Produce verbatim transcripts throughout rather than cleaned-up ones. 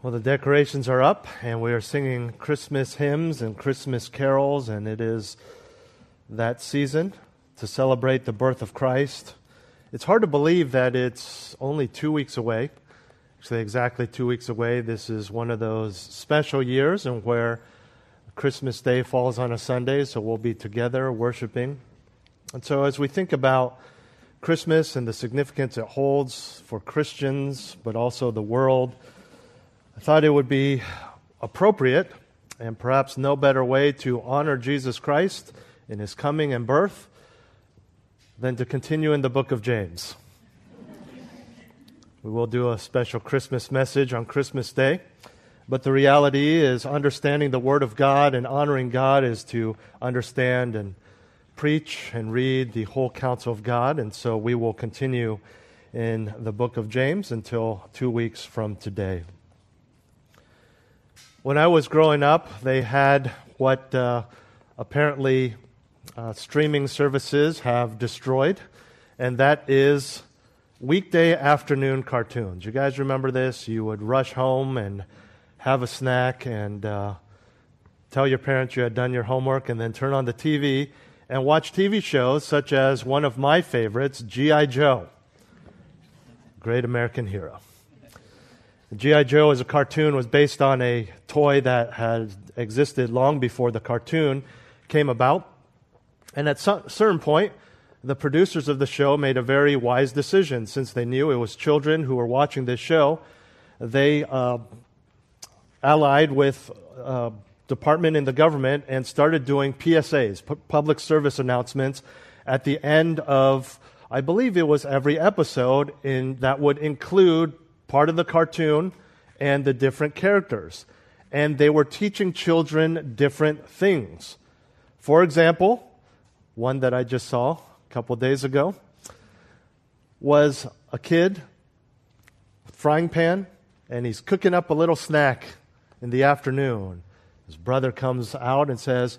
Well, the decorations are up, and we are singing Christmas hymns and Christmas carols, and it is that season to celebrate the birth of Christ. It's hard to believe that it's only two weeks away, actually exactly two weeks away. This is one of those special years and where Christmas Day falls on a Sunday, so we'll be together worshiping. And so as we think about Christmas and the significance it holds for Christians, but also the world, I thought it would be appropriate, and perhaps no better way to honor Jesus Christ in his coming and birth than to continue in the book of James. We will do a special Christmas message on Christmas Day, but the reality is understanding the Word of God and honoring God is to understand and preach and read the whole counsel of God, and so we will continue in the book of James until two weeks from today. When I was growing up, they had what uh, apparently uh, streaming services have destroyed, and that is weekday afternoon cartoons. You guys remember this? You would rush home and have a snack and uh, tell your parents you had done your homework and then turn on the T V and watch T V shows such as one of my favorites, G I Joe, Great American Hero. G I Joe as a cartoon was based on a toy that had existed long before the cartoon came about. And at some certain point, the producers of the show made a very wise decision. Since they knew it was children who were watching this show, they uh, allied with a department in the government and started doing P S As, public service announcements, at the end of, I believe it was every episode, in, that would include part of the cartoon, and the different characters. And they were teaching children different things. For example, one that I just saw a couple days ago was a kid, frying pan, and he's cooking up a little snack in the afternoon. His brother comes out and says,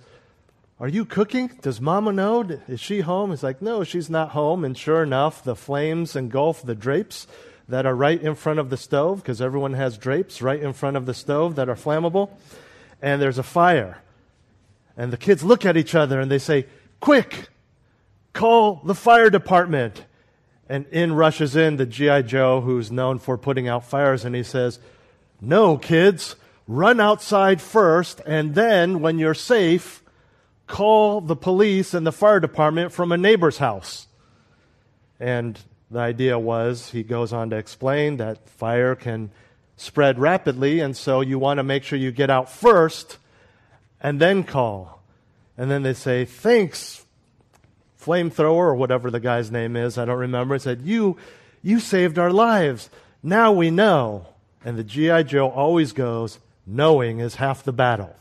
"Are you cooking? Does Mama know? Is she home?" He's like, "No, she's not home." And sure enough, the flames engulf the drapes that are right in front of the stove, because everyone has drapes right in front of the stove that are flammable, and there's a fire. And the kids look at each other and they say, "Quick, call the fire department." And in rushes in the G I Joe, who's known for putting out fires, and he says, "No, kids, run outside first, and then when you're safe, call the police and the fire department from a neighbor's house." And the idea was, he goes on to explain, that fire can spread rapidly, and so you want to make sure you get out first and then call. And then they say, "Thanks, flamethrower," or whatever the guy's name is, I don't remember. He said, you, you saved our lives. Now we know." And the G I Joe always goes, "Knowing is half the battle."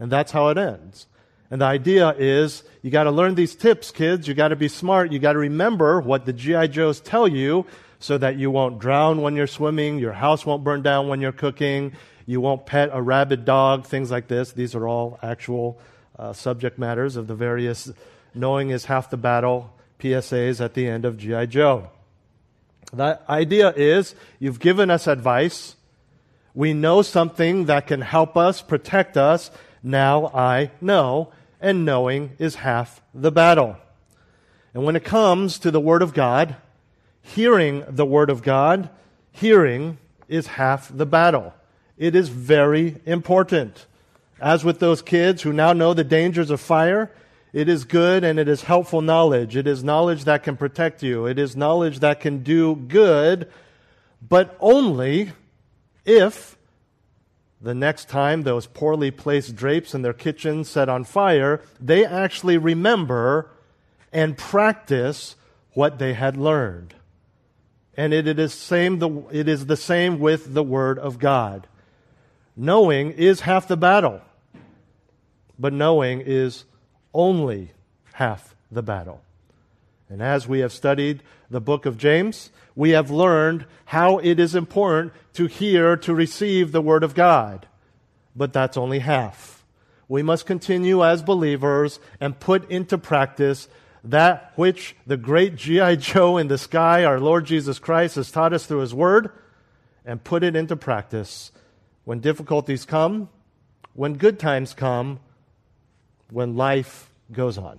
And that's how it ends. And the idea is, you got to learn these tips, kids. You got to be smart. You got to remember what the G I Joes tell you so that you won't drown when you're swimming, your house won't burn down when you're cooking, you won't pet a rabid dog, things like this. These are all actual uh, subject matters of the various "knowing is half the battle" P S As at the end of G I Joe. The idea is, you've given us advice. We know something that can help us, protect us. Now I know. And knowing is half the battle. And when it comes to the Word of God, hearing the Word of God, hearing is half the battle. It is very important. As with those kids who now know the dangers of fire, it is good and it is helpful knowledge. It is knowledge that can protect you. It is knowledge that can do good, but only if the next time those poorly placed drapes in their kitchen set on fire, they actually remember and practice what they had learned. And it is same. The, it is the same with the Word of God. Knowing is half the battle, but knowing is only half the battle. And as we have studied the book of James, we have learned how it is important to hear, to receive the Word of God. But that's only half. We must continue as believers and put into practice that which the great G I Joe in the sky, our Lord Jesus Christ, has taught us through His Word, and put it into practice. When difficulties come, when good times come, when life goes on.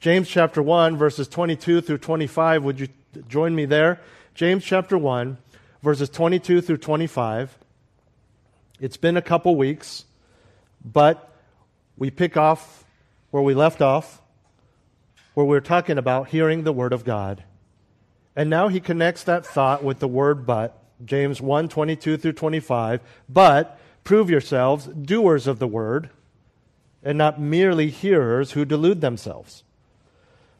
James chapter one, verses twenty-two through twenty-five. Would you join me there? James chapter one, verses twenty-two through twenty-five. It's been a couple weeks, but we pick off where we left off, where we're talking about hearing the Word of God. And now he connects that thought with the word but. James one, twenty-two through twenty-five. But prove yourselves doers of the word, and not merely hearers who delude themselves.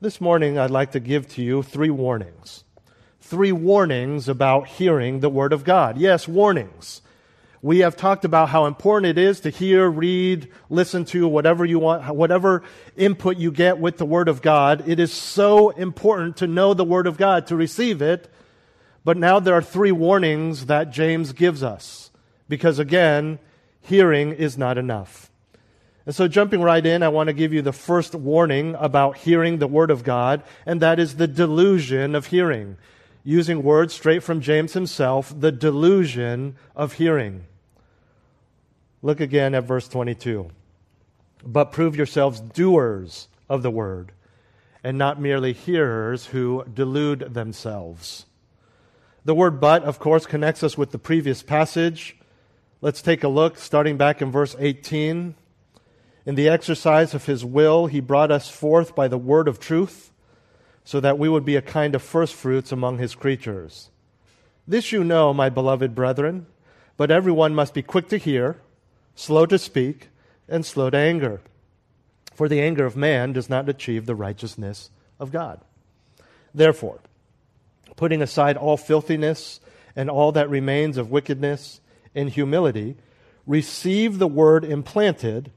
This morning, I'd like to give to you three warnings. Three warnings about hearing the Word of God. Yes, warnings. We have talked about how important it is to hear, read, listen to, whatever you want, whatever input you get with the Word of God. It is so important to know the Word of God, to receive it. But now there are three warnings that James gives us. Because again, hearing is not enough. And so jumping right in, I want to give you the first warning about hearing the Word of God, and that is the delusion of hearing. Using words straight from James himself, the delusion of hearing. Look again at verse twenty-two. But prove yourselves doers of the Word, and not merely hearers who delude themselves. The word but, of course, connects us with the previous passage. Let's take a look, starting back in verse eighteen. In the exercise of His will, He brought us forth by the word of truth, so that we would be a kind of firstfruits among His creatures. This you know, my beloved brethren, but everyone must be quick to hear, slow to speak, and slow to anger. For the anger of man does not achieve the righteousness of God. Therefore, putting aside all filthiness and all that remains of wickedness, in humility, receive the word implanted,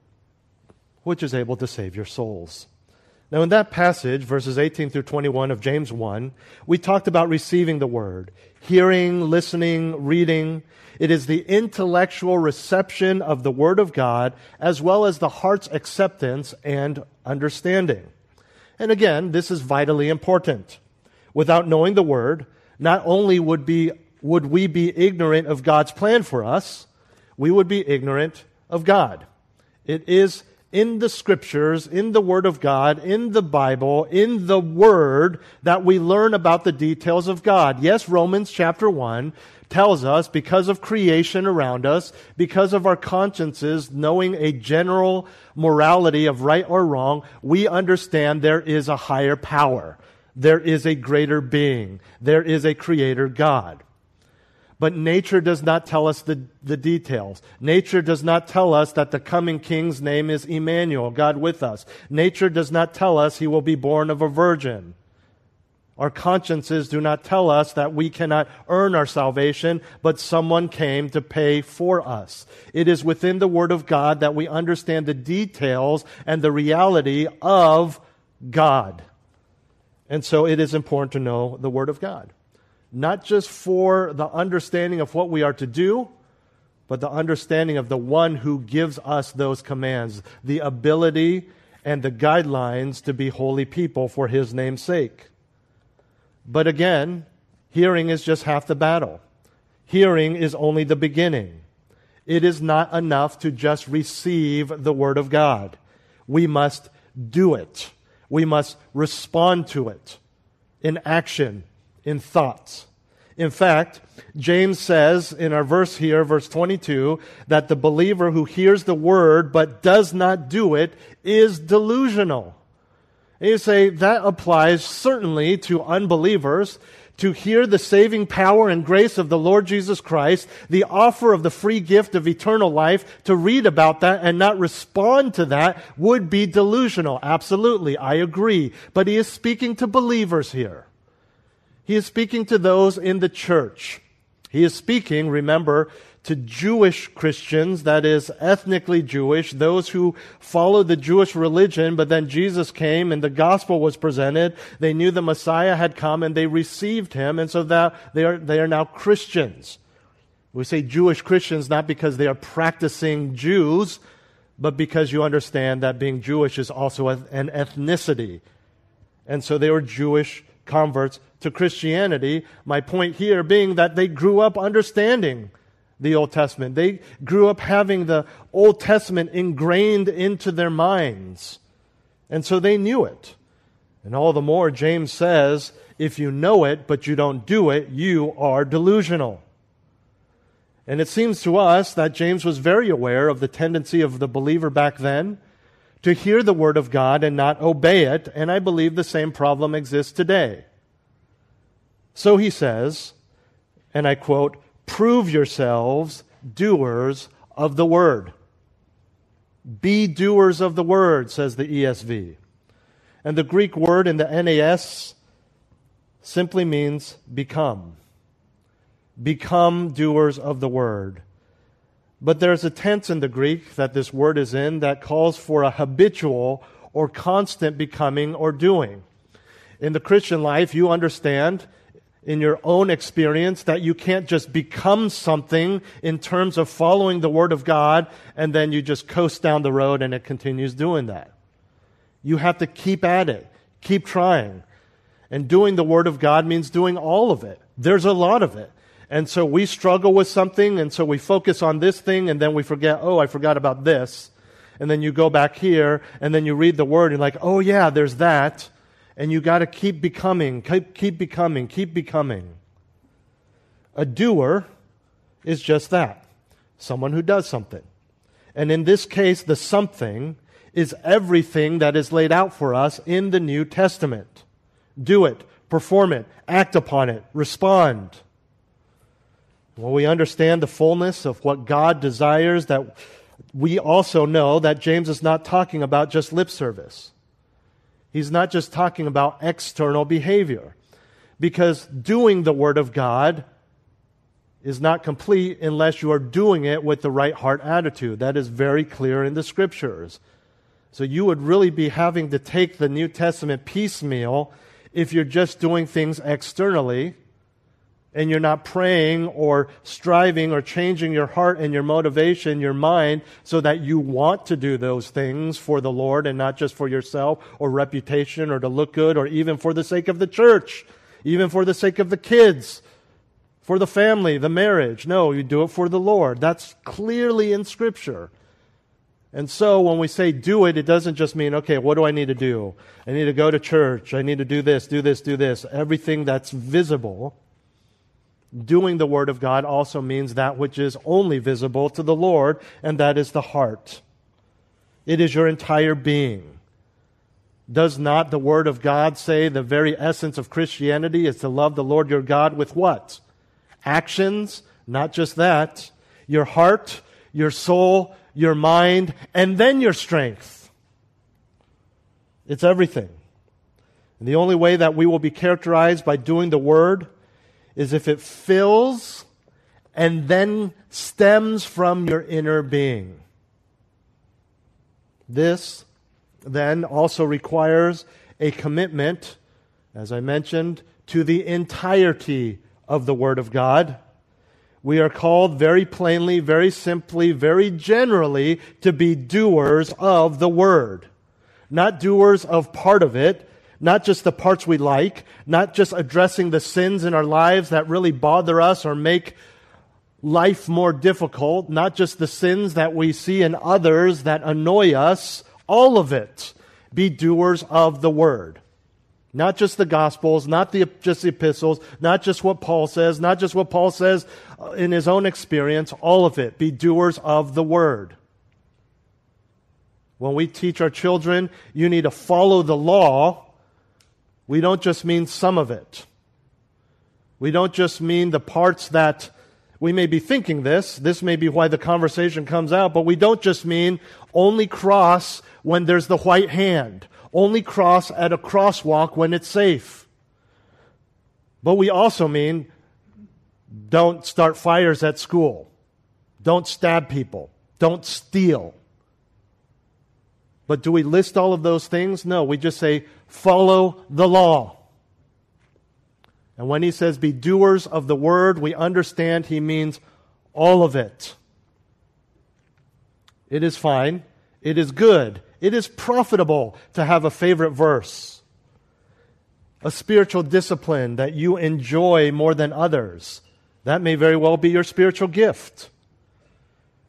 which is able to save your souls. Now in that passage, verses eighteen through twenty-one of James one, we talked about receiving the word, hearing, listening, reading. It is the intellectual reception of the Word of God, as well as the heart's acceptance and understanding. And again, this is vitally important. Without knowing the Word, not only would be would we be ignorant of God's plan for us, we would be ignorant of God. It is in the Scriptures, in the Word of God, in the Bible, in the Word, that we learn about the details of God. Yes, Romans chapter one tells us, because of creation around us, because of our consciences knowing a general morality of right or wrong, we understand there is a higher power. There is a greater being. There is a creator God. But nature does not tell us the, the details. Nature does not tell us that the coming king's name is Emmanuel, God with us. Nature does not tell us he will be born of a virgin. Our consciences do not tell us that we cannot earn our salvation, but someone came to pay for us. It is within the Word of God that we understand the details and the reality of God. And so it is important to know the Word of God, not just for the understanding of what we are to do, but the understanding of the one who gives us those commands, the ability and the guidelines to be holy people for His name's sake. But again, hearing is just half the battle. Hearing is only the beginning. It is not enough to just receive the Word of God. We must do it. We must respond to it in action, in thoughts. In fact, James says in our verse here, verse twenty-two, that the believer who hears the word but does not do it is delusional. And you say, that applies certainly to unbelievers. To hear the saving power and grace of the Lord Jesus Christ, the offer of the free gift of eternal life, to read about that and not respond to that would be delusional. Absolutely, I agree. But he is speaking to believers here. He is speaking to those in the church. He is speaking, remember, to Jewish Christians, that is, ethnically Jewish, those who followed the Jewish religion, but then Jesus came and the gospel was presented. They knew the Messiah had come and they received him, and so that they are, they are now Christians. We say Jewish Christians not because they are practicing Jews, but because you understand that being Jewish is also an ethnicity. And so they were Jewish converts to Christianity. My point here being that they grew up understanding the Old Testament. They grew up having the Old Testament ingrained into their minds. And so they knew it. And all the more, James says, if you know it but you don't do it, you are delusional. And it seems to us that James was very aware of the tendency of the believer back then to hear the word of God and not obey it. And I believe the same problem exists today. So he says, and I quote, "Prove yourselves doers of the word." Be doers of the word, says the E S V. And the Greek word in the N A S simply means become. Become doers of the word. But there's a tense in the Greek that this word is in that calls for a habitual or constant becoming or doing. In the Christian life, you understand in your own experience that you can't just become something in terms of following the Word of God and then you just coast down the road and it continues doing that. You have to keep at it, keep trying. And doing the Word of God means doing all of it. There's a lot of it. And so we struggle with something, and so we focus on this thing, and then we forget, oh, I forgot about this. And then you go back here, and then you read the Word, and you're like, oh yeah, there's that. And you got to keep becoming, keep, keep becoming, keep becoming. A doer is just that, someone who does something. And in this case, the something is everything that is laid out for us in the New Testament. Do it, perform it, act upon it, respond. When we understand the fullness of what God desires, that we also know that James is not talking about just lip service. He's not just talking about external behavior, because doing the Word of God is not complete unless you are doing it with the right heart attitude. That is very clear in the Scriptures. So you would really be having to take the New Testament piecemeal if you're just doing things externally and you're not praying or striving or changing your heart and your motivation, your mind, so that you want to do those things for the Lord and not just for yourself or reputation or to look good or even for the sake of the church, even for the sake of the kids, for the family, the marriage. No, you do it for the Lord. That's clearly in Scripture. And so when we say do it, it doesn't just mean, okay, what do I need to do? I need to go to church. I need to do this, do this, do this. Everything that's visible. Doing the Word of God also means that which is only visible to the Lord, and that is the heart. It is your entire being. Does not the Word of God say the very essence of Christianity is to love the Lord your God with what? Actions, not just that. Your heart, your soul, your mind, and then your strength. It's everything. And the only way that we will be characterized by doing the Word is if it fills and then stems from your inner being. This then also requires a commitment, as I mentioned, to the entirety of the Word of God. We are called very plainly, very simply, very generally to be doers of the Word, not doers of part of it. Not just the parts we like, not just addressing the sins in our lives that really bother us or make life more difficult, not just the sins that we see in others that annoy us, all of it. Be doers of the Word. Not just the Gospels, not the, just the epistles, not just what Paul says, not just what Paul says in his own experience, all of it. Be doers of the Word. When we teach our children, you need to follow the law, we don't just mean some of it. We don't just mean the parts that we may be thinking this. This may be why the conversation comes out, but we don't just mean only cross when there's the white hand. Only cross at a crosswalk when it's safe. But we also mean don't start fires at school. Don't stab people. Don't steal. But do we list all of those things? No, we just say, follow the law. And when he says, be doers of the word, we understand he means all of it. It is fine. It is good. It is profitable to have a favorite verse, a spiritual discipline that you enjoy more than others. That may very well be your spiritual gift.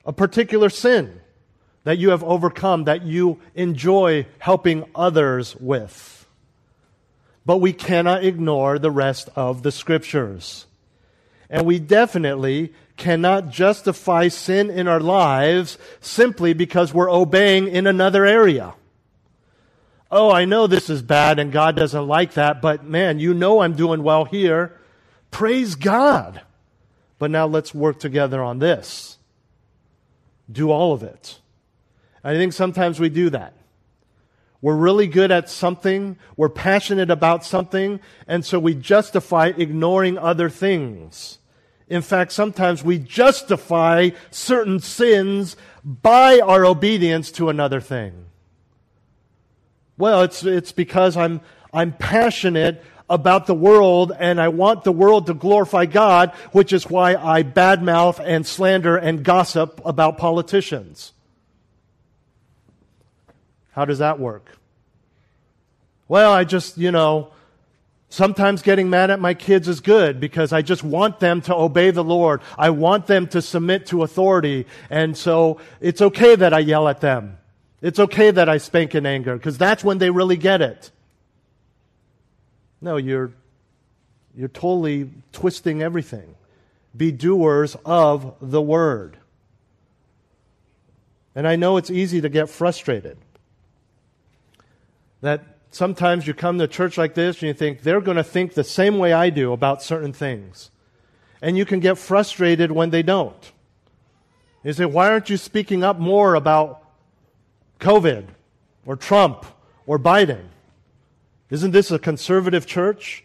A particular sin that you have overcome, that you enjoy helping others with. But we cannot ignore the rest of the Scriptures. And we definitely cannot justify sin in our lives simply because we're obeying in another area. Oh, I know this is bad and God doesn't like that, but man, you know I'm doing well here. Praise God. But now let's work together on this. Do all of it. I think sometimes we do that. We're really good at something, we're passionate about something, and so we justify ignoring other things. In fact, sometimes we justify certain sins by our obedience to another thing. Well, it's it's because I'm I'm passionate about the world and I want the world to glorify God, which is why I badmouth and slander and gossip about politicians. How does that work? Well, I just, you know, sometimes getting mad at my kids is good because I just want them to obey the Lord. I want them to submit to authority. And so it's okay that I yell at them. It's okay that I spank in anger because that's when they really get it. No, you're, you're totally twisting everything. Be doers of the word. And I know it's easy to get frustrated. That sometimes you come to church like this and you think, they're going to think the same way I do about certain things. And you can get frustrated when they don't. You say, why aren't you speaking up more about COVID or Trump or Biden? Isn't this a conservative church?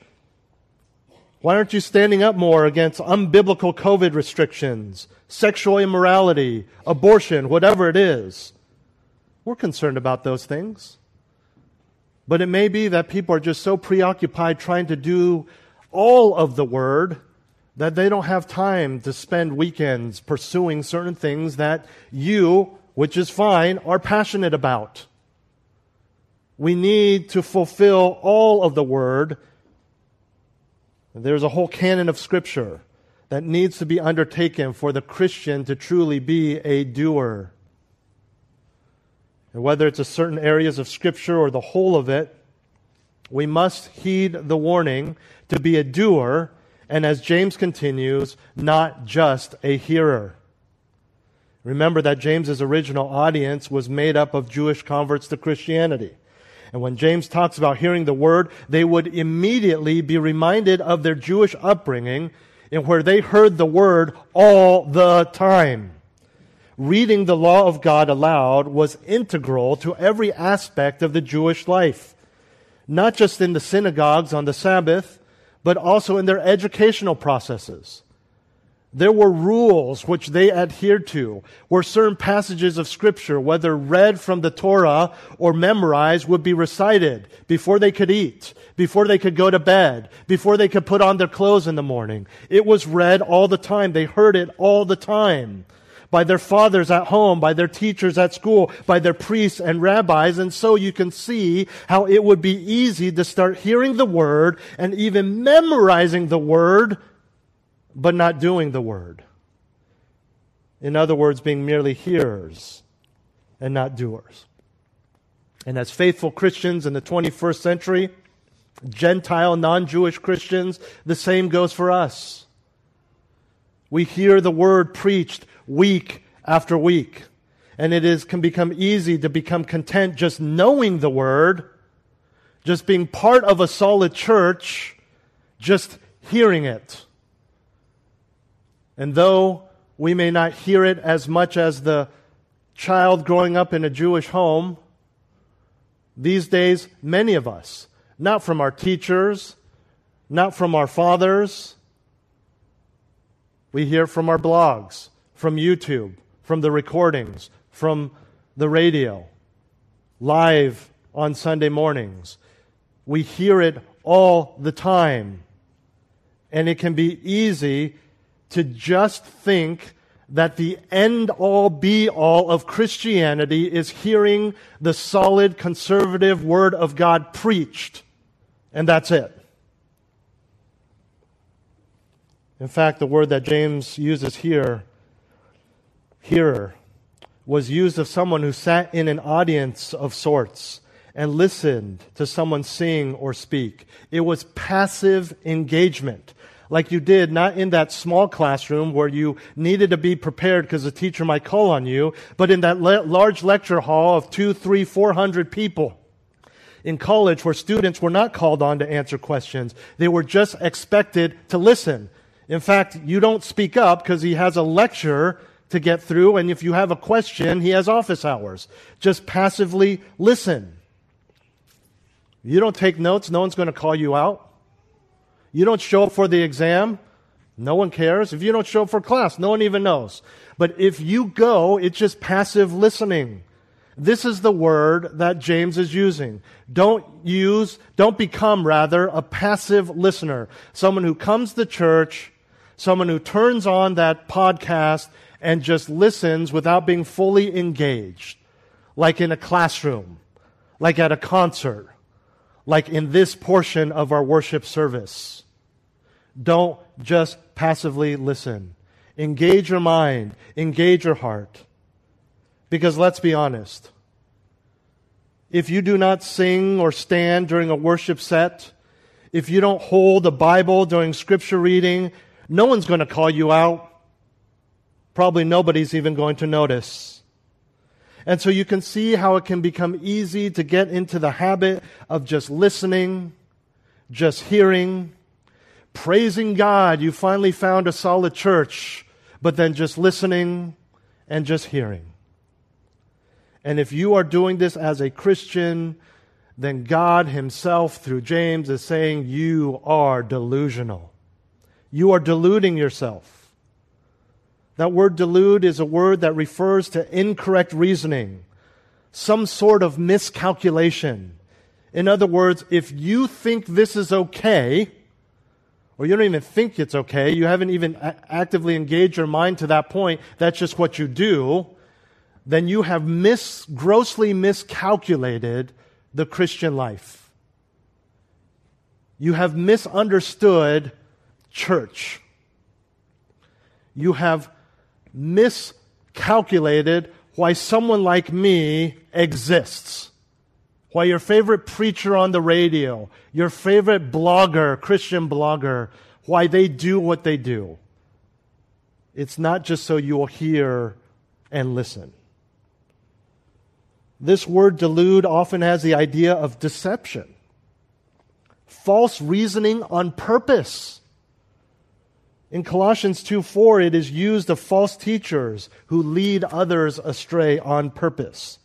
Why aren't you standing up more against unbiblical COVID restrictions, sexual immorality, abortion, whatever it is? We're concerned about those things. But it may be that people are just so preoccupied trying to do all of the word that they don't have time to spend weekends pursuing certain things that you, which is fine, are passionate about. We need to fulfill all of the word. There's a whole canon of Scripture that needs to be undertaken for the Christian to truly be a doer. And whether it's a certain areas of Scripture or the whole of it, we must heed the warning to be a doer, and as James continues, not just a hearer. Remember that James's original audience was made up of Jewish converts to Christianity. And when James talks about hearing the word, they would immediately be reminded of their Jewish upbringing in where they heard the word all the time. Reading the law of God aloud was integral to every aspect of the Jewish life, not just in the synagogues on the Sabbath, but also in their educational processes. There were rules which they adhered to, where certain passages of Scripture, whether read from the Torah or memorized, would be recited before they could eat, before they could go to bed, before they could put on their clothes in the morning. It was read all the time. They heard it all the time. By their fathers at home, by their teachers at school, by their priests and rabbis. And so you can see how it would be easy to start hearing the word and even memorizing the word, but not doing the word. In other words, being merely hearers and not doers. And as faithful Christians in the twenty-first century, Gentile, non-Jewish Christians, the same goes for us. We hear the word preached week after week, and it is can become easy to become content just knowing the word, just being part of a solid church, just hearing it. And though we may not hear it as much as the child growing up in a Jewish home, these days, many of us, not from our teachers, not from our fathers, we hear from our blogs, from YouTube, from the recordings, from the radio, live on Sunday mornings. We hear it all the time. And it can be easy to just think that the end-all, be-all of Christianity is hearing the solid, conservative Word of God preached. And that's it. In fact, the word that James uses here, hearer, was used of someone who sat in an audience of sorts and listened to someone sing or speak. It was passive engagement, like you did, not in that small classroom where you needed to be prepared because the teacher might call on you, but in that le- large lecture hall of two, three, four hundred people in college where students were not called on to answer questions. They were just expected to listen. In fact, you don't speak up because he has a lecture to get through, and if you have a question, he has office hours. Just passively listen. You don't take notes. No one's going to call you out. You don't show up for the exam. No one cares. If you don't show up for class, no one even knows. But if you go, it's just passive listening. This is the word that James is using. Don't use, don't become, rather, a passive listener. Someone who comes to church, someone who turns on that podcast and just listens without being fully engaged, like in a classroom, like at a concert, like in this portion of our worship service. Don't just passively listen. Engage your mind. Engage your heart. Because let's be honest, if you do not sing or stand during a worship set, if you don't hold a Bible during scripture reading, no one's going to call you out. Probably nobody's even going to notice. And so you can see how it can become easy to get into the habit of just listening, just hearing, praising God. You finally found a solid church, but then just listening and just hearing. And if you are doing this as a Christian, then God himself through James is saying you are delusional. You are deluding yourself. That word delude is a word that refers to incorrect reasoning, some sort of miscalculation. In other words, if you think this is okay, or you don't even think it's okay, you haven't even a- actively engaged your mind to that point, that's just what you do, then you have mis- grossly miscalculated the Christian life. You have misunderstood church. You have miscalculated why someone like me exists. Why your favorite preacher on the radio, your favorite blogger, Christian blogger, why they do what they do. It's not just so you will hear and listen. This word delude often has the idea of deception, false reasoning on purpose. In Colossians two four, it is used of false teachers who lead others astray on purpose.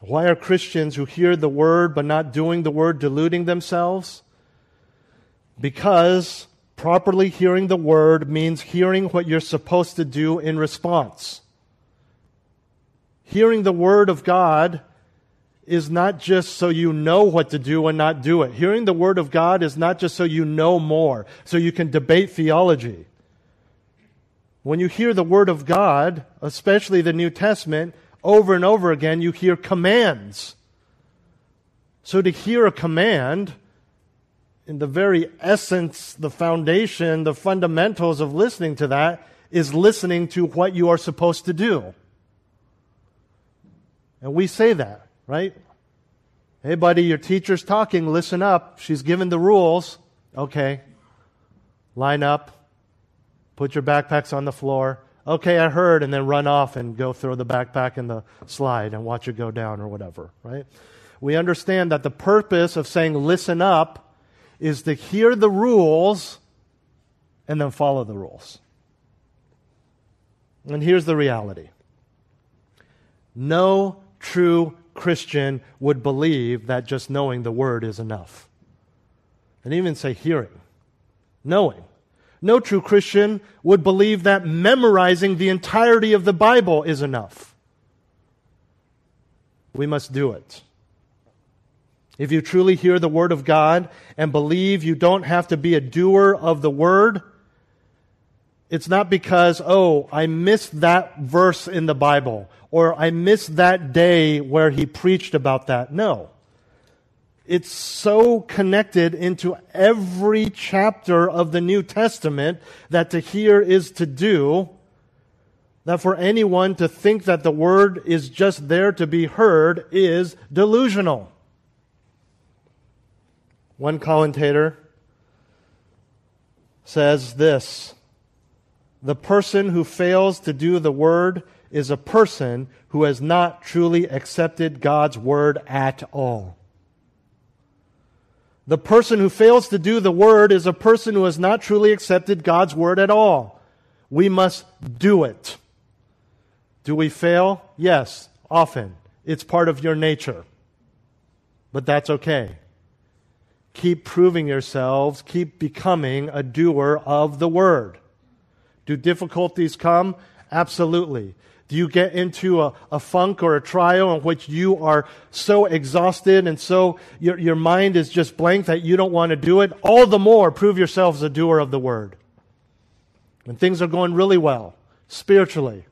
Why are Christians who hear the word but not doing the word deluding themselves? Because properly hearing the word means hearing what you're supposed to do in response. Hearing the word of God is not just so you know what to do and not do it. Hearing the word of God is not just so you know more, so you can debate theology. When you hear the word of God, especially the New Testament, over and over again, you hear commands. So to hear a command, in the very essence, the foundation, the fundamentals of listening to that is listening to what you are supposed to do. And we say that, right? Hey, buddy, your teacher's talking. Listen up. She's given the rules. Okay. Line up. Put your backpacks on the floor. Okay, I heard, and then run off and go throw the backpack in the slide and watch it go down or whatever, right? We understand that the purpose of saying listen up is to hear the rules and then follow the rules. And here's the reality. No true Christian would believe that just knowing the Word is enough. And even say hearing, knowing. No true Christian would believe that memorizing the entirety of the Bible is enough. We must do it. If you truly hear the Word of God and believe you don't have to be a doer of the Word, it's not because, oh, I missed that verse in the Bible, or I missed that day where he preached about that. No. It's so connected into every chapter of the New Testament that to hear is to do, that for anyone to think that the Word is just there to be heard is delusional. One commentator says this, the person who fails to do the Word is a person who has not truly accepted God's Word at all. The person who fails to do the Word is a person who has not truly accepted God's Word at all. We must do it. Do we fail? Yes, often. It's part of your nature. But that's okay. Keep proving yourselves. Keep becoming a doer of the Word. Do difficulties come? Absolutely. Do you get into a, a funk or a trial in which you are so exhausted and so your, your mind is just blank that you don't want to do it? All the more, prove yourselves a doer of the Word. When things are going really well, spiritually,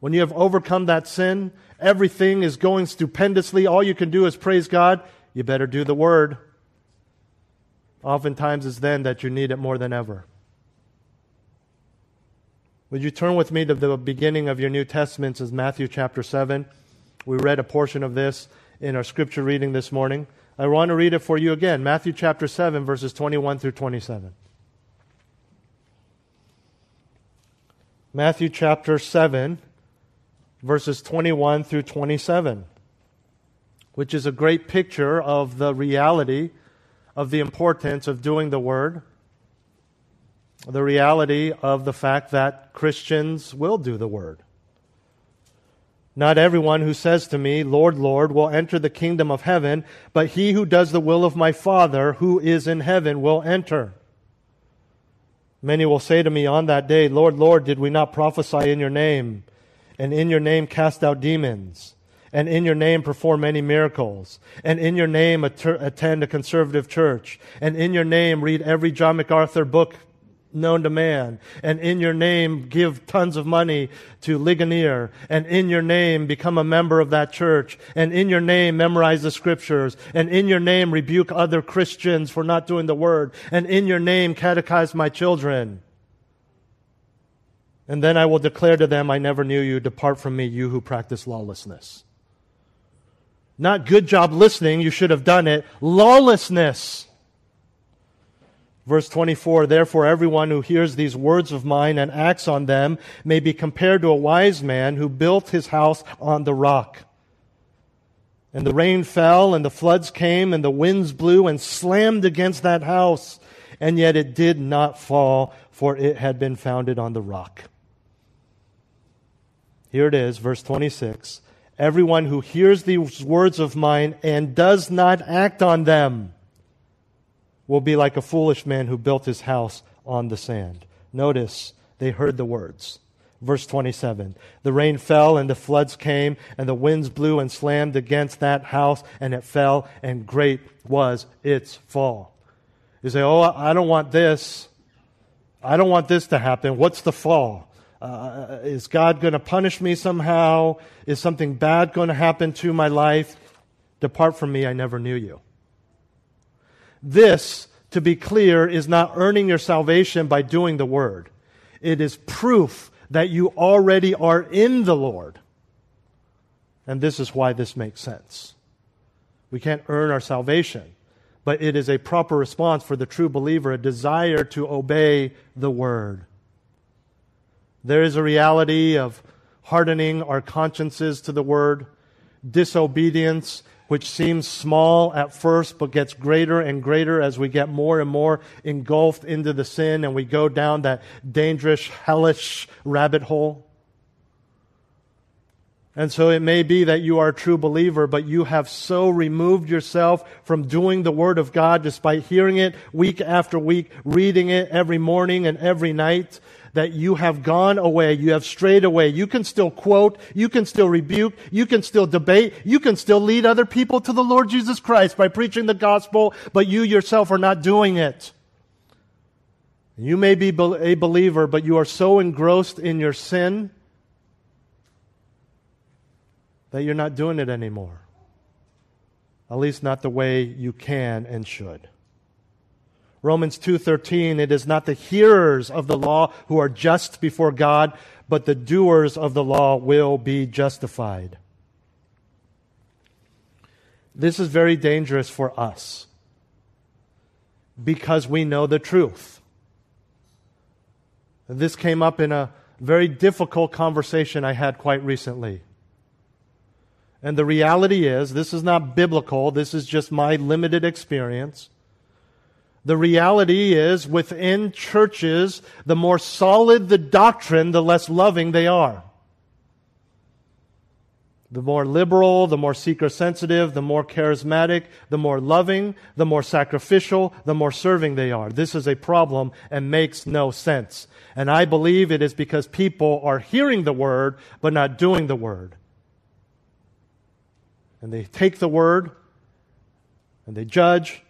when you have overcome that sin, everything is going stupendously, all you can do is praise God, you better do the Word. Oftentimes it's then that you need it more than ever. Would you turn with me to the beginning of your New Testaments as Matthew chapter seven? We read a portion of this in our scripture reading this morning. I want to read it for you again. Matthew chapter seven, verses twenty-one through twenty-seven. Matthew chapter seven, verses twenty-one through twenty-seven, which is a great picture of the reality of the importance of doing the Word. The reality of the fact that Christians will do the Word. Not everyone who says to me, Lord, Lord, will enter the kingdom of heaven, but he who does the will of my Father who is in heaven will enter. Many will say to me on that day, Lord, Lord, did we not prophesy in your name, and in your name cast out demons, and in your name perform many miracles, and in your name att- attend a conservative church, and in your name read every John MacArthur book known to man, and in your name give tons of money to Ligonier, and in your name become a member of that church, and in your name memorize the scriptures, and in your name rebuke other Christians for not doing the Word, and in your name catechize my children. And then I will declare to them, I never knew you. Depart from me, you who practice lawlessness. Not good job listening, you should have done it. Lawlessness. Verse twenty-four, therefore everyone who hears these words of mine and acts on them may be compared to a wise man who built his house on the rock. And the rain fell, and the floods came, and the winds blew and slammed against that house, and yet it did not fall, for it had been founded on the rock. Here it is, verse twenty-six, everyone who hears these words of mine and does not act on them will be like a foolish man who built his house on the sand. Notice, they heard the words. Verse twenty-seven, the rain fell and the floods came and the winds blew and slammed against that house and it fell and great was its fall. You say, oh, I don't want this. I don't want this to happen. What's the fall? Uh, is God going to punish me somehow? Is something bad going to happen to my life? Depart from me, I never knew you. This, to be clear, is not earning your salvation by doing the Word. It is proof that you already are in the Lord. And this is why this makes sense. We can't earn our salvation. But it is a proper response for the true believer, a desire to obey the Word. There is a reality of hardening our consciences to the Word, disobedience, which seems small at first but gets greater and greater as we get more and more engulfed into the sin and we go down that dangerous, hellish rabbit hole. And so it may be that you are a true believer, but you have so removed yourself from doing the Word of God despite hearing it week after week, reading it every morning and every night, that you have gone away, you have strayed away. You can still quote, you can still rebuke, you can still debate, you can still lead other people to the Lord Jesus Christ by preaching the gospel, but you yourself are not doing it. You may be a believer, but you are so engrossed in your sin that you're not doing it anymore. At least not the way you can and should. Romans two thirteen, it is not the hearers of the law who are just before God, but the doers of the law will be justified. This is very dangerous for us because we know the truth. This came up in a very difficult conversation I had quite recently. And the reality is, this is not biblical, this is just my limited experience. The reality is, within churches, the more solid the doctrine, the less loving they are. The more liberal, the more seeker-sensitive, the more charismatic, the more loving, the more sacrificial, the more serving they are. This is a problem and makes no sense. And I believe it is because people are hearing the Word, but not doing the Word. And they take the Word, and they judge,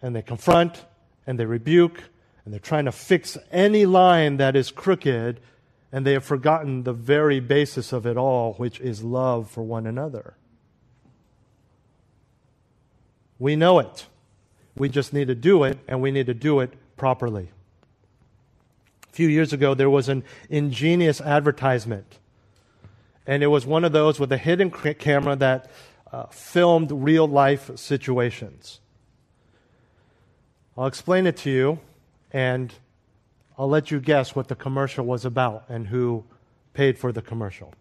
and they confront, and they rebuke, and they're trying to fix any line that is crooked, and they have forgotten the very basis of it all, which is love for one another. We know it. We just need to do it, and we need to do it properly. A few years ago, there was an ingenious advertisement, and it was one of those with a hidden camera that Uh, filmed real-life situations. I'll explain it to you, and I'll let you guess what the commercial was about and who paid for the commercial.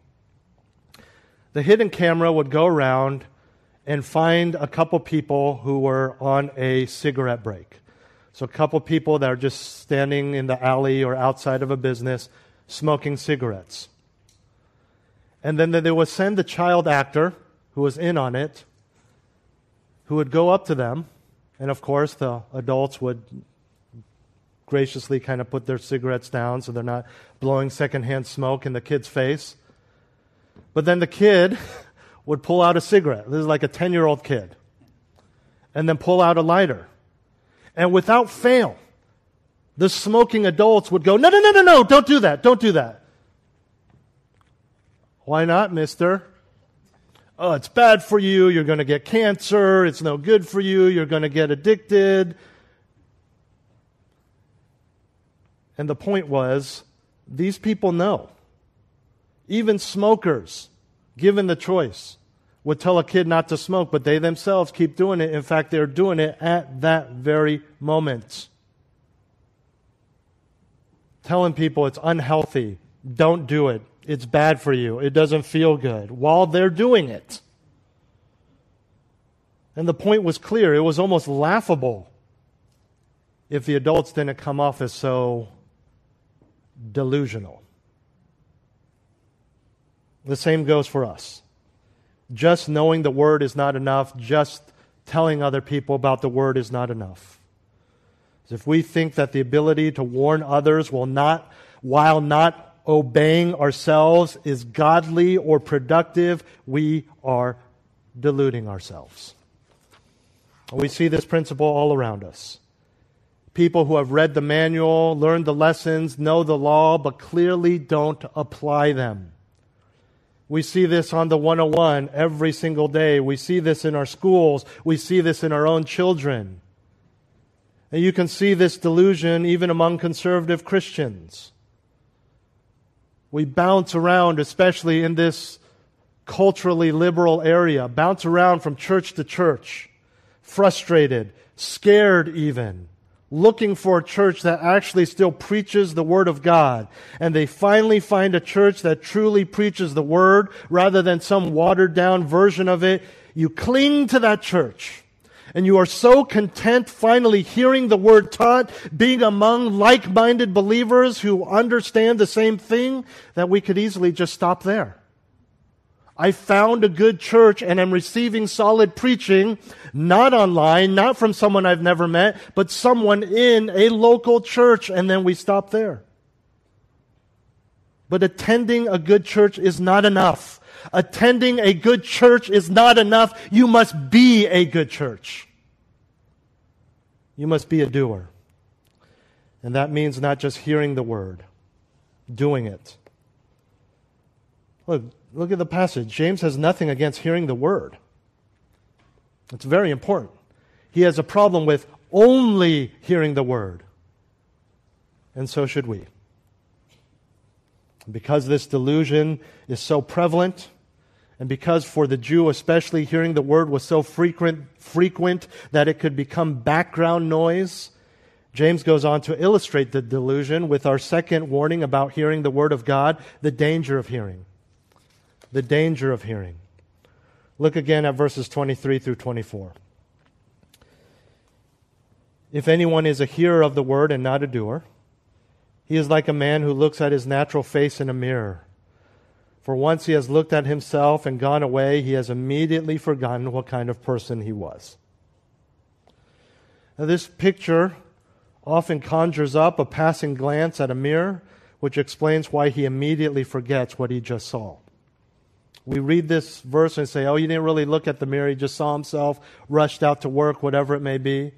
The hidden camera would go around and find a couple people who were on a cigarette break. So a couple people that are just standing in the alley or outside of a business smoking cigarettes. And then they would send the child actor who was in on it, who would go up to them, and of course the adults would graciously kind of put their cigarettes down so they're not blowing secondhand smoke in the kid's face. But then the kid would pull out a cigarette. This is like a ten-year-old kid. And then pull out a lighter. And without fail, the smoking adults would go, no, no, no, no, no, don't do that, don't do that. Why not, mister? Oh, it's bad for you, you're going to get cancer, it's no good for you, you're going to get addicted. And the point was, these people know. Even smokers, given the choice, would tell a kid not to smoke, but they themselves keep doing it. In fact, they're doing it at that very moment. Telling people it's unhealthy, don't do it. It's bad for you. It doesn't feel good while they're doing it. And the point was clear. It was almost laughable if the adults didn't come off as so delusional. The same goes for us. Just knowing the Word is not enough. Just telling other people about the Word is not enough. If we think that the ability to warn others will not, while not obeying ourselves is godly or productive, we are deluding ourselves. We see this principle all around us. People who have read the manual, learned the lessons, know the law, but clearly don't apply them. We see this on the one oh one every single day. We see this in our schools. We see this in our own children. And you can see this delusion even among conservative Christians. We bounce around, especially in this culturally liberal area, bounce around from church to church, frustrated, scared even, looking for a church that actually still preaches the Word of God. And they finally find a church that truly preaches the Word rather than some watered-down version of it. You cling to that church. And you are so content finally hearing the Word taught, being among like-minded believers who understand the same thing, that we could easily just stop there. I found a good church and am receiving solid preaching, not online, not from someone I've never met, but someone in a local church, and then we stop there. But attending a good church is not enough. Attending a good church is not enough. You must be a good church. You must be a doer. And that means not just hearing the Word, doing it. Look, Look at the passage. James has nothing against hearing the Word. It's very important. He has a problem with only hearing the Word. And so should we. Because this delusion is so prevalent, and because for the Jew especially hearing the Word was so frequent, frequent that it could become background noise, James goes on to illustrate the delusion with our second warning about hearing the Word of God, the danger of hearing. The danger of hearing. Look again at verses twenty-three through twenty-four. If anyone is a hearer of the word and not a doer, he is like a man who looks at his natural face in a mirror. For once he has looked at himself and gone away, he has immediately forgotten what kind of person he was. Now, this picture often conjures up a passing glance at a mirror, which explains why he immediately forgets what he just saw. We read this verse and say, oh, you didn't really look at the mirror. He just saw himself, rushed out to work, whatever it may be.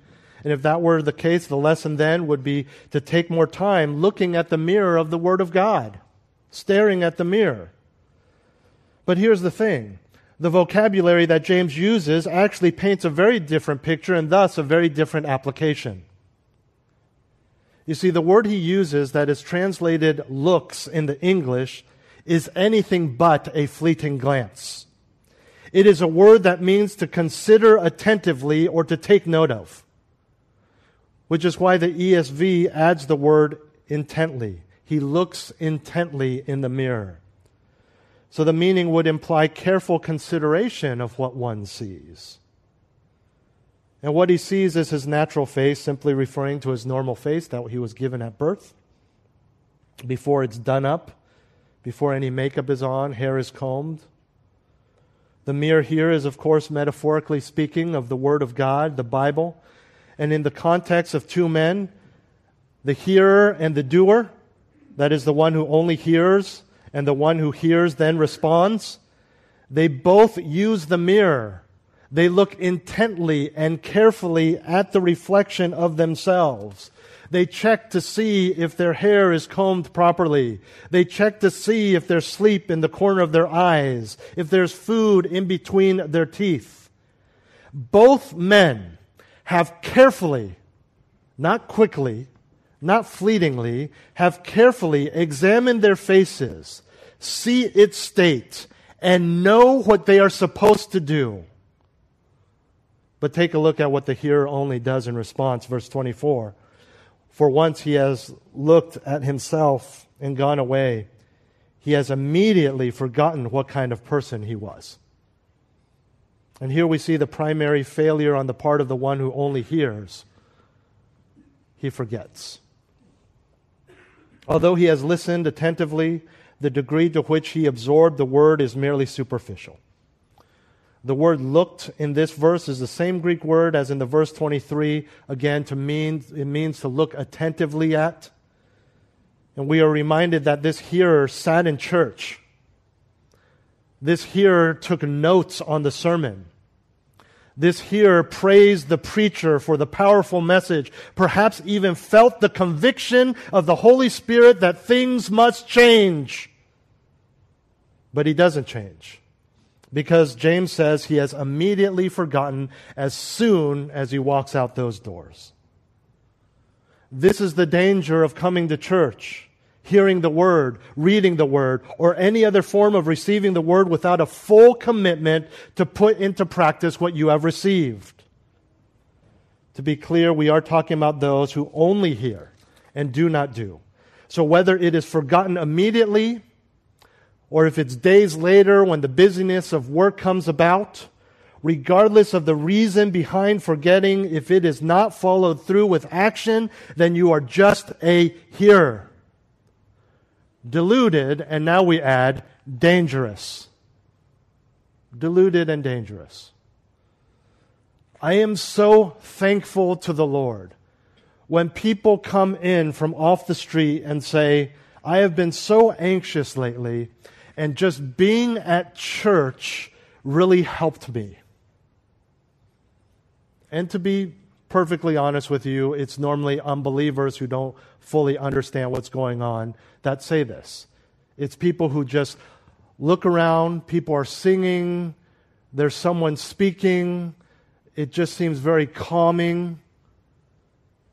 And if that were the case, the lesson then would be to take more time looking at the mirror of the Word of God, staring at the mirror. But here's the thing. The vocabulary that James uses actually paints a very different picture and thus a very different application. You see, the word he uses that is translated looks in the English is anything but a fleeting glance. It is a word that means to consider attentively or to take note of, which is why the E S V adds the word intently. He looks intently in the mirror. So the meaning would imply careful consideration of what one sees. And what he sees is his natural face, simply referring to his normal face that he was given at birth, before it's done up, before any makeup is on, hair is combed. The mirror here is, of course, metaphorically speaking of the Word of God, the Bible. And in the context of two men, the hearer and the doer, that is the one who only hears and the one who hears then responds, they both use the mirror. They look intently and carefully at the reflection of themselves. They check to see if their hair is combed properly. They check to see if there's sleep in the corner of their eyes, if there's food in between their teeth. Both men have carefully, not quickly, not fleetingly, have carefully examined their faces, see its state, and know what they are supposed to do. But take a look at what the hearer only does in response, verse twenty-four. For once he has looked at himself and gone away, he has immediately forgotten what kind of person he was. And here we see the primary failure on the part of the one who only hears. He forgets. Although he has listened attentively, the degree to which he absorbed the word is merely superficial. The word looked in this verse is the same Greek word as in the verse twenty-three, again, to mean, it means to look attentively at. And we are reminded that this hearer sat in church. This hearer took notes on the sermon. This hearer praised the preacher for the powerful message, perhaps even felt the conviction of the Holy Spirit that things must change. But he doesn't change. Because James says he has immediately forgotten as soon as he walks out those doors. This is the danger of coming to church, hearing the Word, reading the Word, or any other form of receiving the Word without a full commitment to put into practice what you have received. To be clear, we are talking about those who only hear and do not do. So whether it is forgotten immediately, or if it's days later when the busyness of work comes about, regardless of the reason behind forgetting, if it is not followed through with action, then you are just a hearer. Deluded, and now we add, dangerous. Deluded and dangerous. I am so thankful to the Lord when people come in from off the street and say, I have been so anxious lately, and just being at church really helped me. And to be perfectly honest with you, it's normally unbelievers who don't fully understand what's going on that say this. It's people who just look around, people are singing, there's someone speaking, it just seems very calming.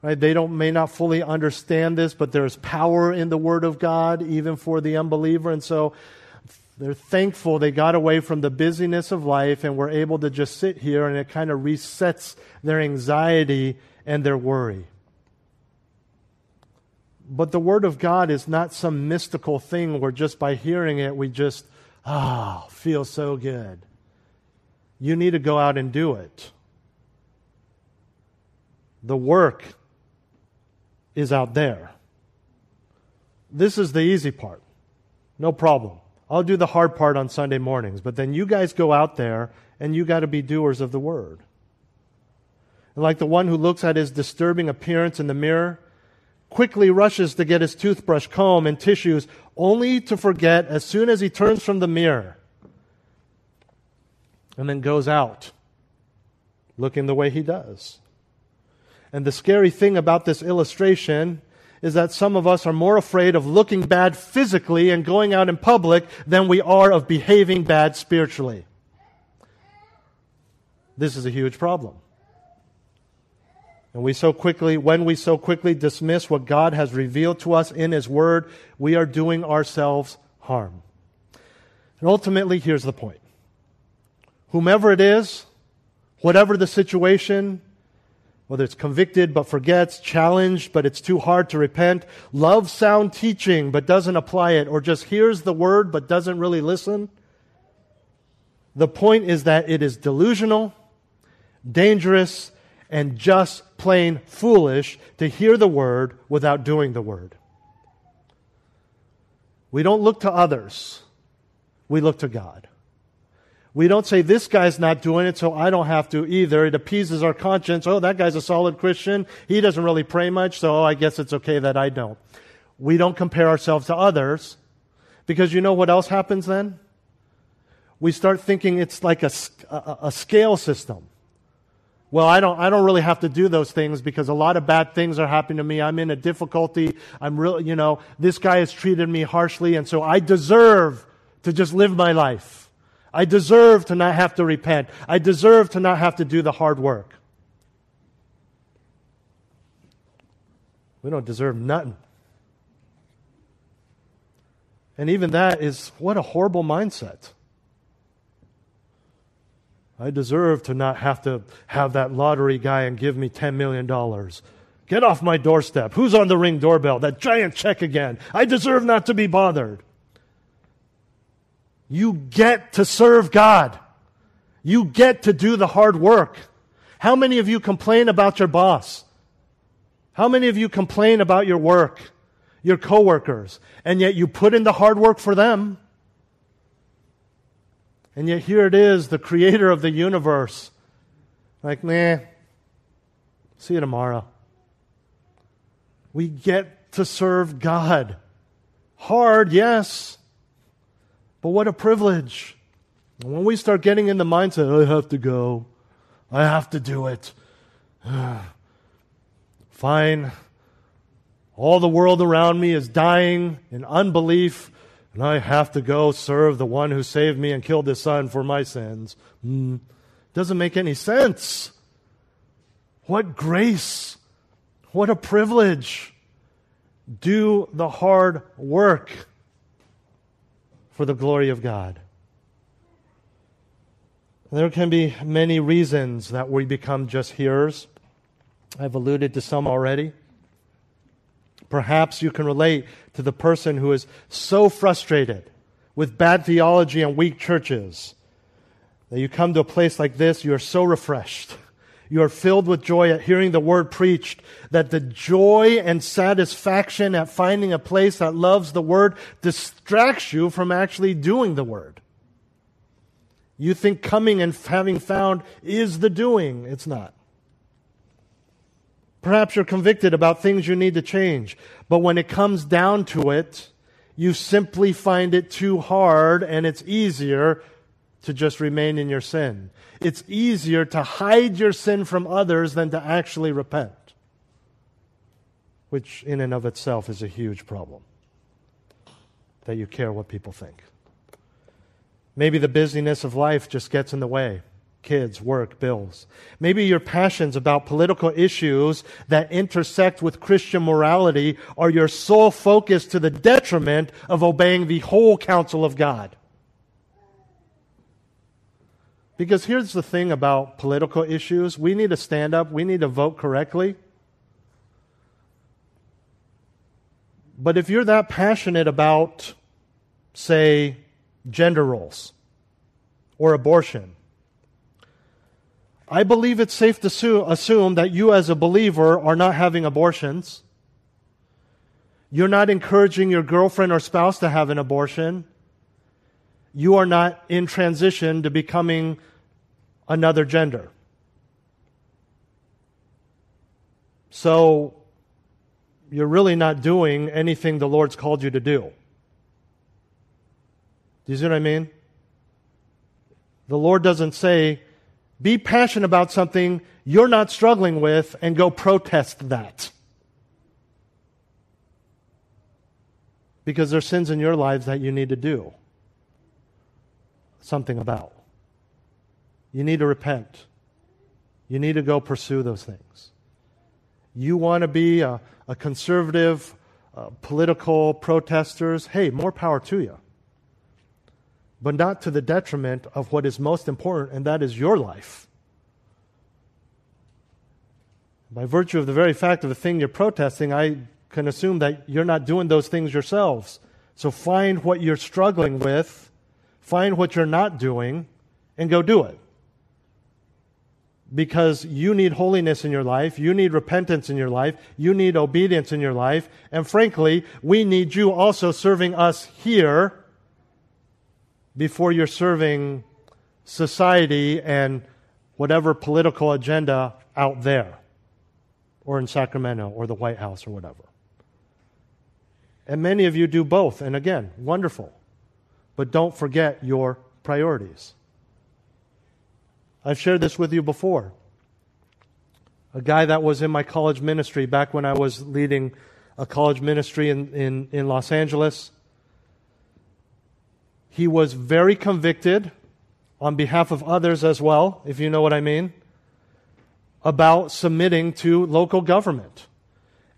Right? They don't may not fully understand this, but there's power in the Word of God, even for the unbeliever. And so they're thankful they got away from the busyness of life and were able to just sit here, and it kind of resets their anxiety and their worry. But the Word of God is not some mystical thing where just by hearing it we just, ah, oh, feel so good. You need to go out and do it. The work is out there. This is the easy part. No problem. I'll do the hard part on Sunday mornings, but then you guys go out there and you got to be doers of the Word. And like the one who looks at his disturbing appearance in the mirror, quickly rushes to get his toothbrush, comb, and tissues, only to forget as soon as he turns from the mirror, and then goes out looking the way he does. And the scary thing about this illustration is that some of us are more afraid of looking bad physically and going out in public than we are of behaving bad spiritually. This is a huge problem. And we so quickly, when we so quickly dismiss what God has revealed to us in His Word, we are doing ourselves harm. And ultimately, here's the point. Whomever it is, whatever the situation, whether it's convicted but forgets, challenged but it's too hard to repent, loves sound teaching but doesn't apply it, or just hears the Word but doesn't really listen, the point is that it is delusional, dangerous, and just plain foolish to hear the Word without doing the Word. We don't look to others. We look to God. We don't say, this guy's not doing it, so I don't have to either. It appeases our conscience. Oh, that guy's a solid Christian. He doesn't really pray much, so I guess it's okay that I don't. We don't compare ourselves to others, because you know what else happens then? We start thinking it's like a, a, a scale system. Well, I don't I don't really have to do those things because a lot of bad things are happening to me. I'm in a difficulty. I'm real, you know, this guy has treated me harshly, and so I deserve to just live my life. I deserve to not have to repent. I deserve to not have to do the hard work. We don't deserve nothing. And even that is, what a horrible mindset. I deserve to not have to have that lottery guy and give me ten million dollars. Get off my doorstep. Who's on the Ring doorbell? That giant check again. I deserve not to be bothered. You get to serve God. You get to do the hard work. How many of you complain about your boss? How many of you complain about your work, your coworkers, and yet you put in the hard work for them? And yet here it is, the creator of the universe. Like, nah, see you tomorrow. We get to serve God. Hard, yes. But what a privilege. When we start getting in the mindset, I have to go, I have to do it. Fine. All the world around me is dying in unbelief, and I have to go serve the one who saved me and killed his son for my sins. Mm. Doesn't make any sense. What grace. What a privilege Do the hard work for the glory of God. There can be many reasons that we become just hearers. I've alluded to some already. Perhaps you can relate to the person who is so frustrated with bad theology and weak churches that you come to a place like this, you are so refreshed. You are filled with joy at hearing the word preached, that the joy and satisfaction at finding a place that loves the word distracts you from actually doing the word. You think coming and having found is the doing. It's not. Perhaps you're convicted about things you need to change, but when it comes down to it, you simply find it too hard, and it's easier to just remain in your sin. It's easier to hide your sin from others than to actually repent, which in and of itself is a huge problem, that you care what people think. Maybe the busyness of life just gets in the way. Kids, work, bills. Maybe your passions about political issues that intersect with Christian morality are your sole focus to the detriment of obeying the whole counsel of God. Because here's the thing about political issues. We need to stand up. We need to vote correctly. But if you're that passionate about, say, gender roles or abortion, I believe it's safe to assume that you as a believer are not having abortions. You're not encouraging your girlfriend or spouse to have an abortion. You are not in transition to becoming another gender. So you're really not doing anything the Lord's called you to do. Do you see what I mean? The Lord doesn't say, be passionate about something you're not struggling with and go protest that. Because there's sins in your lives that you need to do something about. You need to repent. You need to go pursue those things. You want to be a, a conservative uh, political protesters, hey, more power to you. But not to the detriment of what is most important, and that is your life. By virtue of the very fact of the thing you're protesting, I can assume that you're not doing those things yourselves. So find what you're struggling with, find what you're not doing, and go do it. Because you need holiness in your life, you need repentance in your life, you need obedience in your life, and frankly, we need you also serving us here before you're serving society and whatever political agenda out there, or in Sacramento, or the White House, or whatever. And many of you do both, and again, wonderful. But don't forget your priorities. I've shared this with you before. A guy that was in my college ministry back when I was leading a college ministry in, in, in Los Angeles, he was very convicted on behalf of others as well, if you know what I mean, about submitting to local government.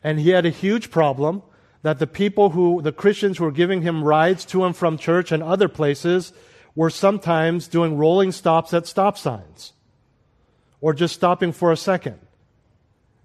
And he had a huge problem that the people who, the Christians who were giving him rides to and from church and other places were sometimes doing rolling stops at stop signs or just stopping for a second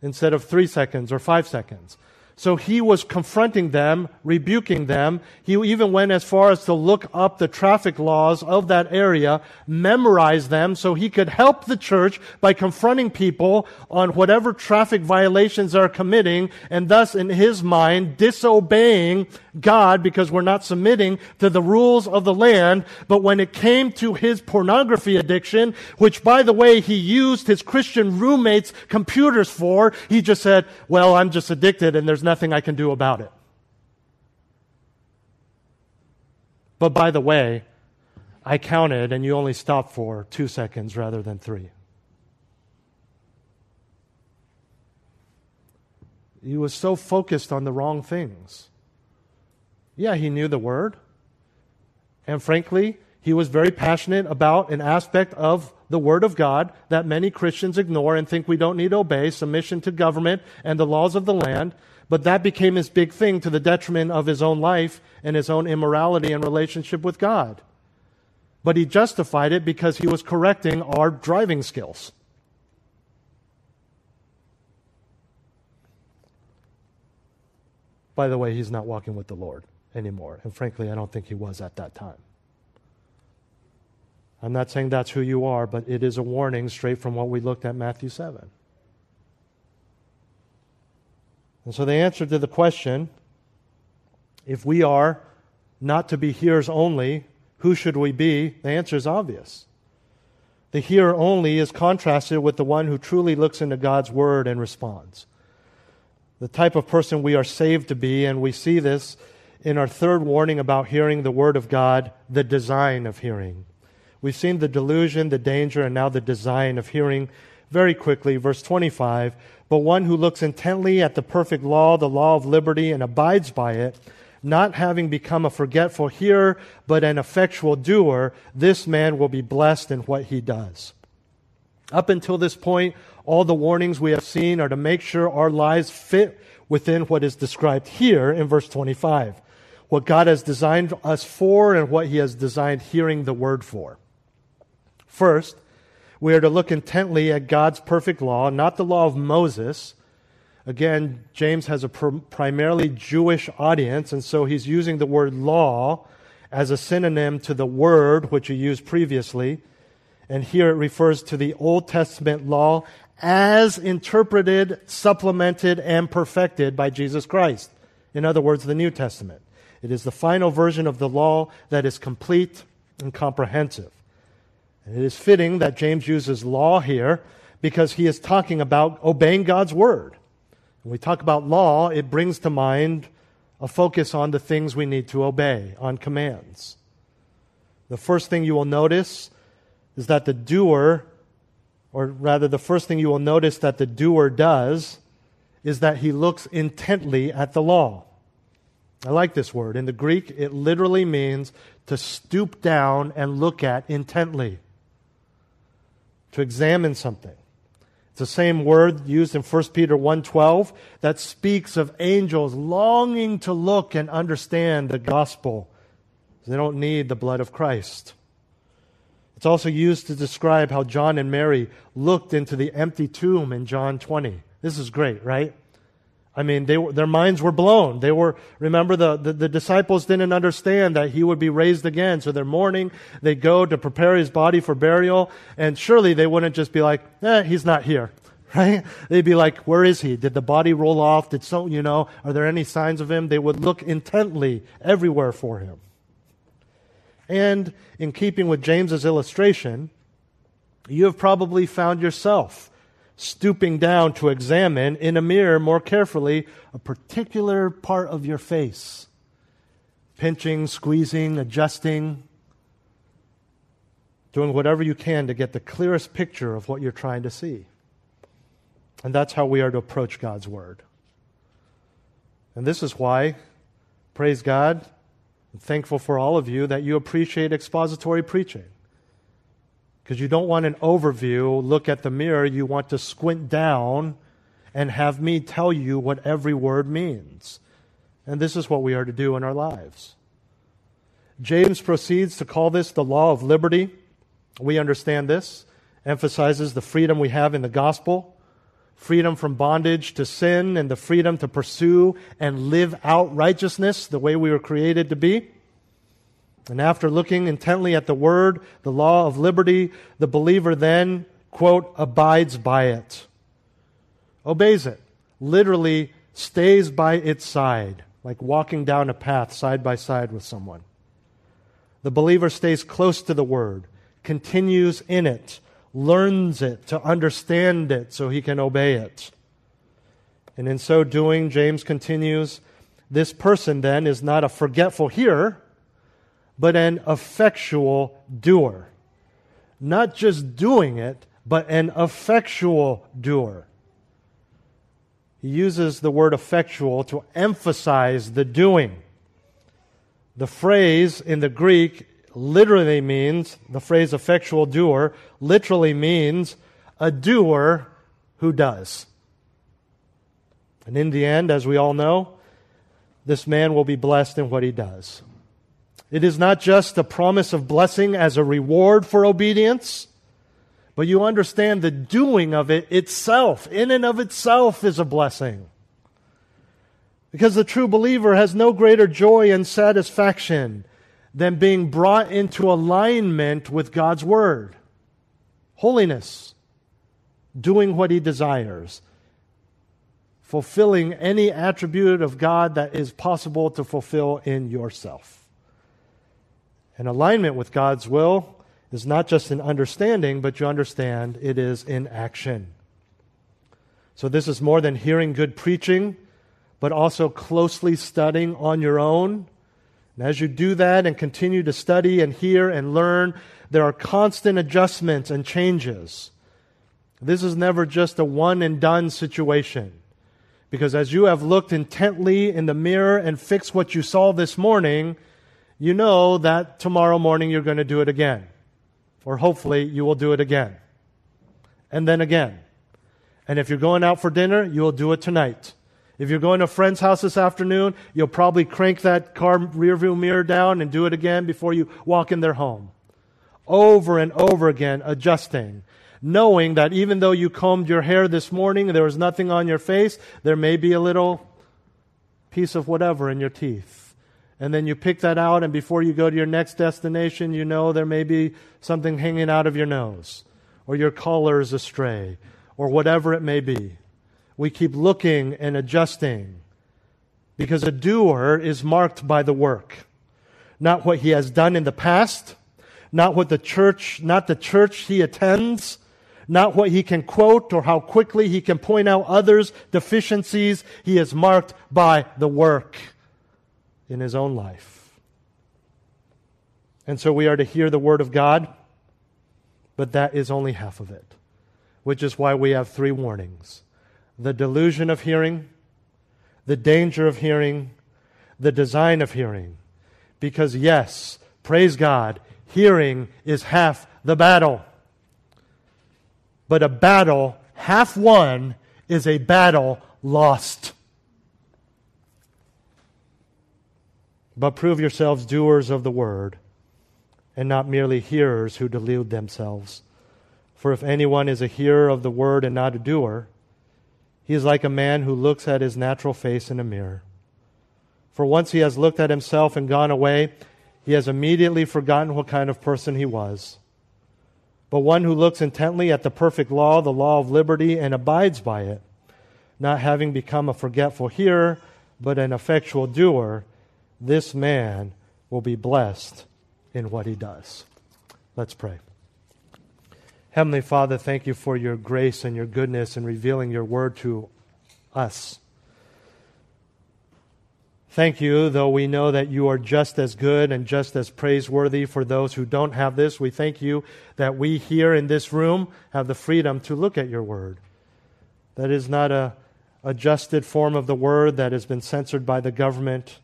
instead of three seconds or five seconds. So he was confronting them, rebuking them. He even went as far as to look up the traffic laws of that area, memorize them so he could help the church by confronting people on whatever traffic violations they're committing, and thus, in his mind, disobeying God because we're not submitting to the rules of the land. But when it came to his pornography addiction, which, by the way, he used his Christian roommates' computers for, he just said, well, I'm just addicted and there's nothing I can do about it. But by the way, I counted and you only stopped for two seconds rather than three. He was so focused on the wrong things. Yeah, he knew the word. And frankly, he was very passionate about an aspect of the Word of God that many Christians ignore and think we don't need to obey, submission to government and the laws of the land. But that became his big thing, to the detriment of his own life and his own immorality and relationship with God. But he justified it because he was correcting our driving skills. By the way, he's not walking with the Lord anymore. And frankly, I don't think he was at that time. I'm not saying that's who you are, but it is a warning straight from what we looked at Matthew seven. And so the answer to the question, if we are not to be hearers only, who should we be? The answer is obvious. The hearer only is contrasted with the one who truly looks into God's Word and responds. The type of person we are saved to be, and we see this in our third warning about hearing the Word of God, the design of hearing. We've seen the delusion, the danger, and now the design of hearing very quickly. Verse twenty-five, but one who looks intently at the perfect law, the law of liberty, and abides by it, not having become a forgetful hearer, but an effectual doer, this man will be blessed in what he does. Up until this point, all the warnings we have seen are to make sure our lives fit within what is described here in verse twenty-five, what God has designed us for and what he has designed hearing the word for. First, we are to look intently at God's perfect law, not the law of Moses. Again, James has a pr- primarily Jewish audience, and so he's using the word law as a synonym to the word which he used previously. And here it refers to the Old Testament law as interpreted, supplemented, and perfected by Jesus Christ. In other words, the New Testament. It is the final version of the law that is complete and comprehensive. It is fitting that James uses law here because he is talking about obeying God's word. When we talk about law, it brings to mind a focus on the things we need to obey, on commands. The first thing you will notice is that the doer, or rather the first thing you will notice that the doer does is that he looks intently at the law. I like this word. In the Greek, it literally means to stoop down and look at intently. To examine something. It's the same word used in First Peter one twelve that speaks of angels longing to look and understand the gospel. They don't need the blood of Christ. It's also used to describe how John and Mary looked into the empty tomb in John twenty. This is great, right? I mean, they were, their minds were blown. They were, remember, the, the, the disciples didn't understand that he would be raised again. So they're mourning. They go to prepare his body for burial. And surely they wouldn't just be like, eh, he's not here, right? They'd be like, where is he? Did the body roll off? Did so, you know, are there any signs of him? They would look intently everywhere for him. And in keeping with James's illustration, you have probably found yourself stooping down to examine in a mirror more carefully a particular part of your face, pinching, squeezing, adjusting, doing whatever you can to get the clearest picture of what you're trying to see. And that's how we are to approach God's Word. And this is why, praise God, I'm thankful for all of you that you appreciate expository preaching. Because you don't want an overview, look at the mirror, you want to squint down and have me tell you what every word means. And this is what we are to do in our lives. James proceeds to call this the law of liberty. We understand this, emphasizes the freedom we have in the gospel, freedom from bondage to sin, and the freedom to pursue and live out righteousness the way we were created to be. And after looking intently at the word, the law of liberty, the believer then, quote, abides by it. Obeys it. Literally stays by its side, like walking down a path side by side with someone. The believer stays close to the word, continues in it, learns it to understand it so he can obey it. And in so doing, James continues, this person then is not a forgetful hearer, but an effectual doer. Not just doing it, but an effectual doer. He uses the word effectual to emphasize the doing. The phrase in the Greek literally means, the phrase effectual doer literally means a doer who does. And in the end, as we all know, this man will be blessed in what he does. It is not just a promise of blessing as a reward for obedience, but you understand the doing of it itself, in and of itself, is a blessing. Because the true believer has no greater joy and satisfaction than being brought into alignment with God's Word. Holiness, doing what He desires, fulfilling any attribute of God that is possible to fulfill in yourself. And alignment with God's will is not just in understanding, but you understand it is in action. So this is more than hearing good preaching, but also closely studying on your own. And as you do that and continue to study and hear and learn, there are constant adjustments and changes. This is never just a one-and-done situation. Because as you have looked intently in the mirror and fixed what you saw this morning, you know that tomorrow morning you're going to do it again. Or hopefully you will do it again. And then again. And if you're going out for dinner, you'll do it tonight. If you're going to a friend's house this afternoon, you'll probably crank that car rearview mirror down and do it again before you walk in their home. Over and over again, adjusting. Knowing that even though you combed your hair this morning and there was nothing on your face, there may be a little piece of whatever in your teeth. And then you pick that out, and before you go to your next destination, you know there may be something hanging out of your nose, or your collar is astray, or whatever it may be. We keep looking and adjusting, because a doer is marked by the work. Not what he has done in the past, not what the church, not the church he attends, not what he can quote or how quickly he can point out others' deficiencies. He is marked by the work in his own life. And so we are to hear the Word of God, but that is only half of it, which is why we have three warnings: the delusion of hearing, the danger of hearing, the design of hearing. Because yes, praise God, hearing is half the battle. But a battle half won is a battle lost. But prove yourselves doers of the word, and not merely hearers who delude themselves. For if anyone is a hearer of the word and not a doer, he is like a man who looks at his natural face in a mirror. For once he has looked at himself and gone away, he has immediately forgotten what kind of person he was. But one who looks intently at the perfect law, the law of liberty, and abides by it, not having become a forgetful hearer, but an effectual doer, this man will be blessed in what he does. Let's pray. Heavenly Father, thank you for your grace and your goodness in revealing your word to us. Thank you, though we know that you are just as good and just as praiseworthy for those who don't have this. We thank you that we here in this room have the freedom to look at your word. That is not a adjusted form of the word that has been censored by the government.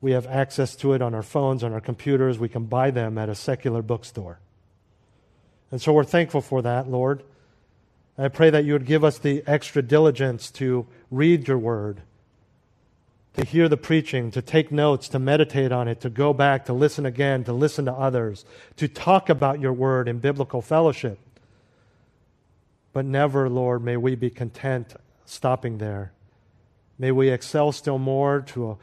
We have access to it on our phones, on our computers. We can buy them at a secular bookstore. And so we're thankful for that, Lord. I pray that you would give us the extra diligence to read your word, to hear the preaching, to take notes, to meditate on it, to go back, to listen again, to listen to others, to talk about your word in biblical fellowship. But never, Lord, may we be content stopping there. May we excel still more to a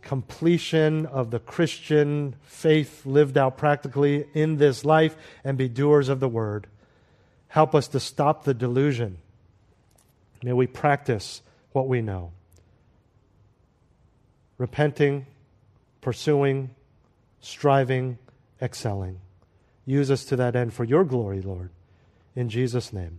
completion of the Christian faith lived out practically in this life and be doers of the word. Help us to stop the delusion. May we practice what we know. Repenting, pursuing, striving, excelling. Use us to that end for your glory, Lord. In Jesus' name.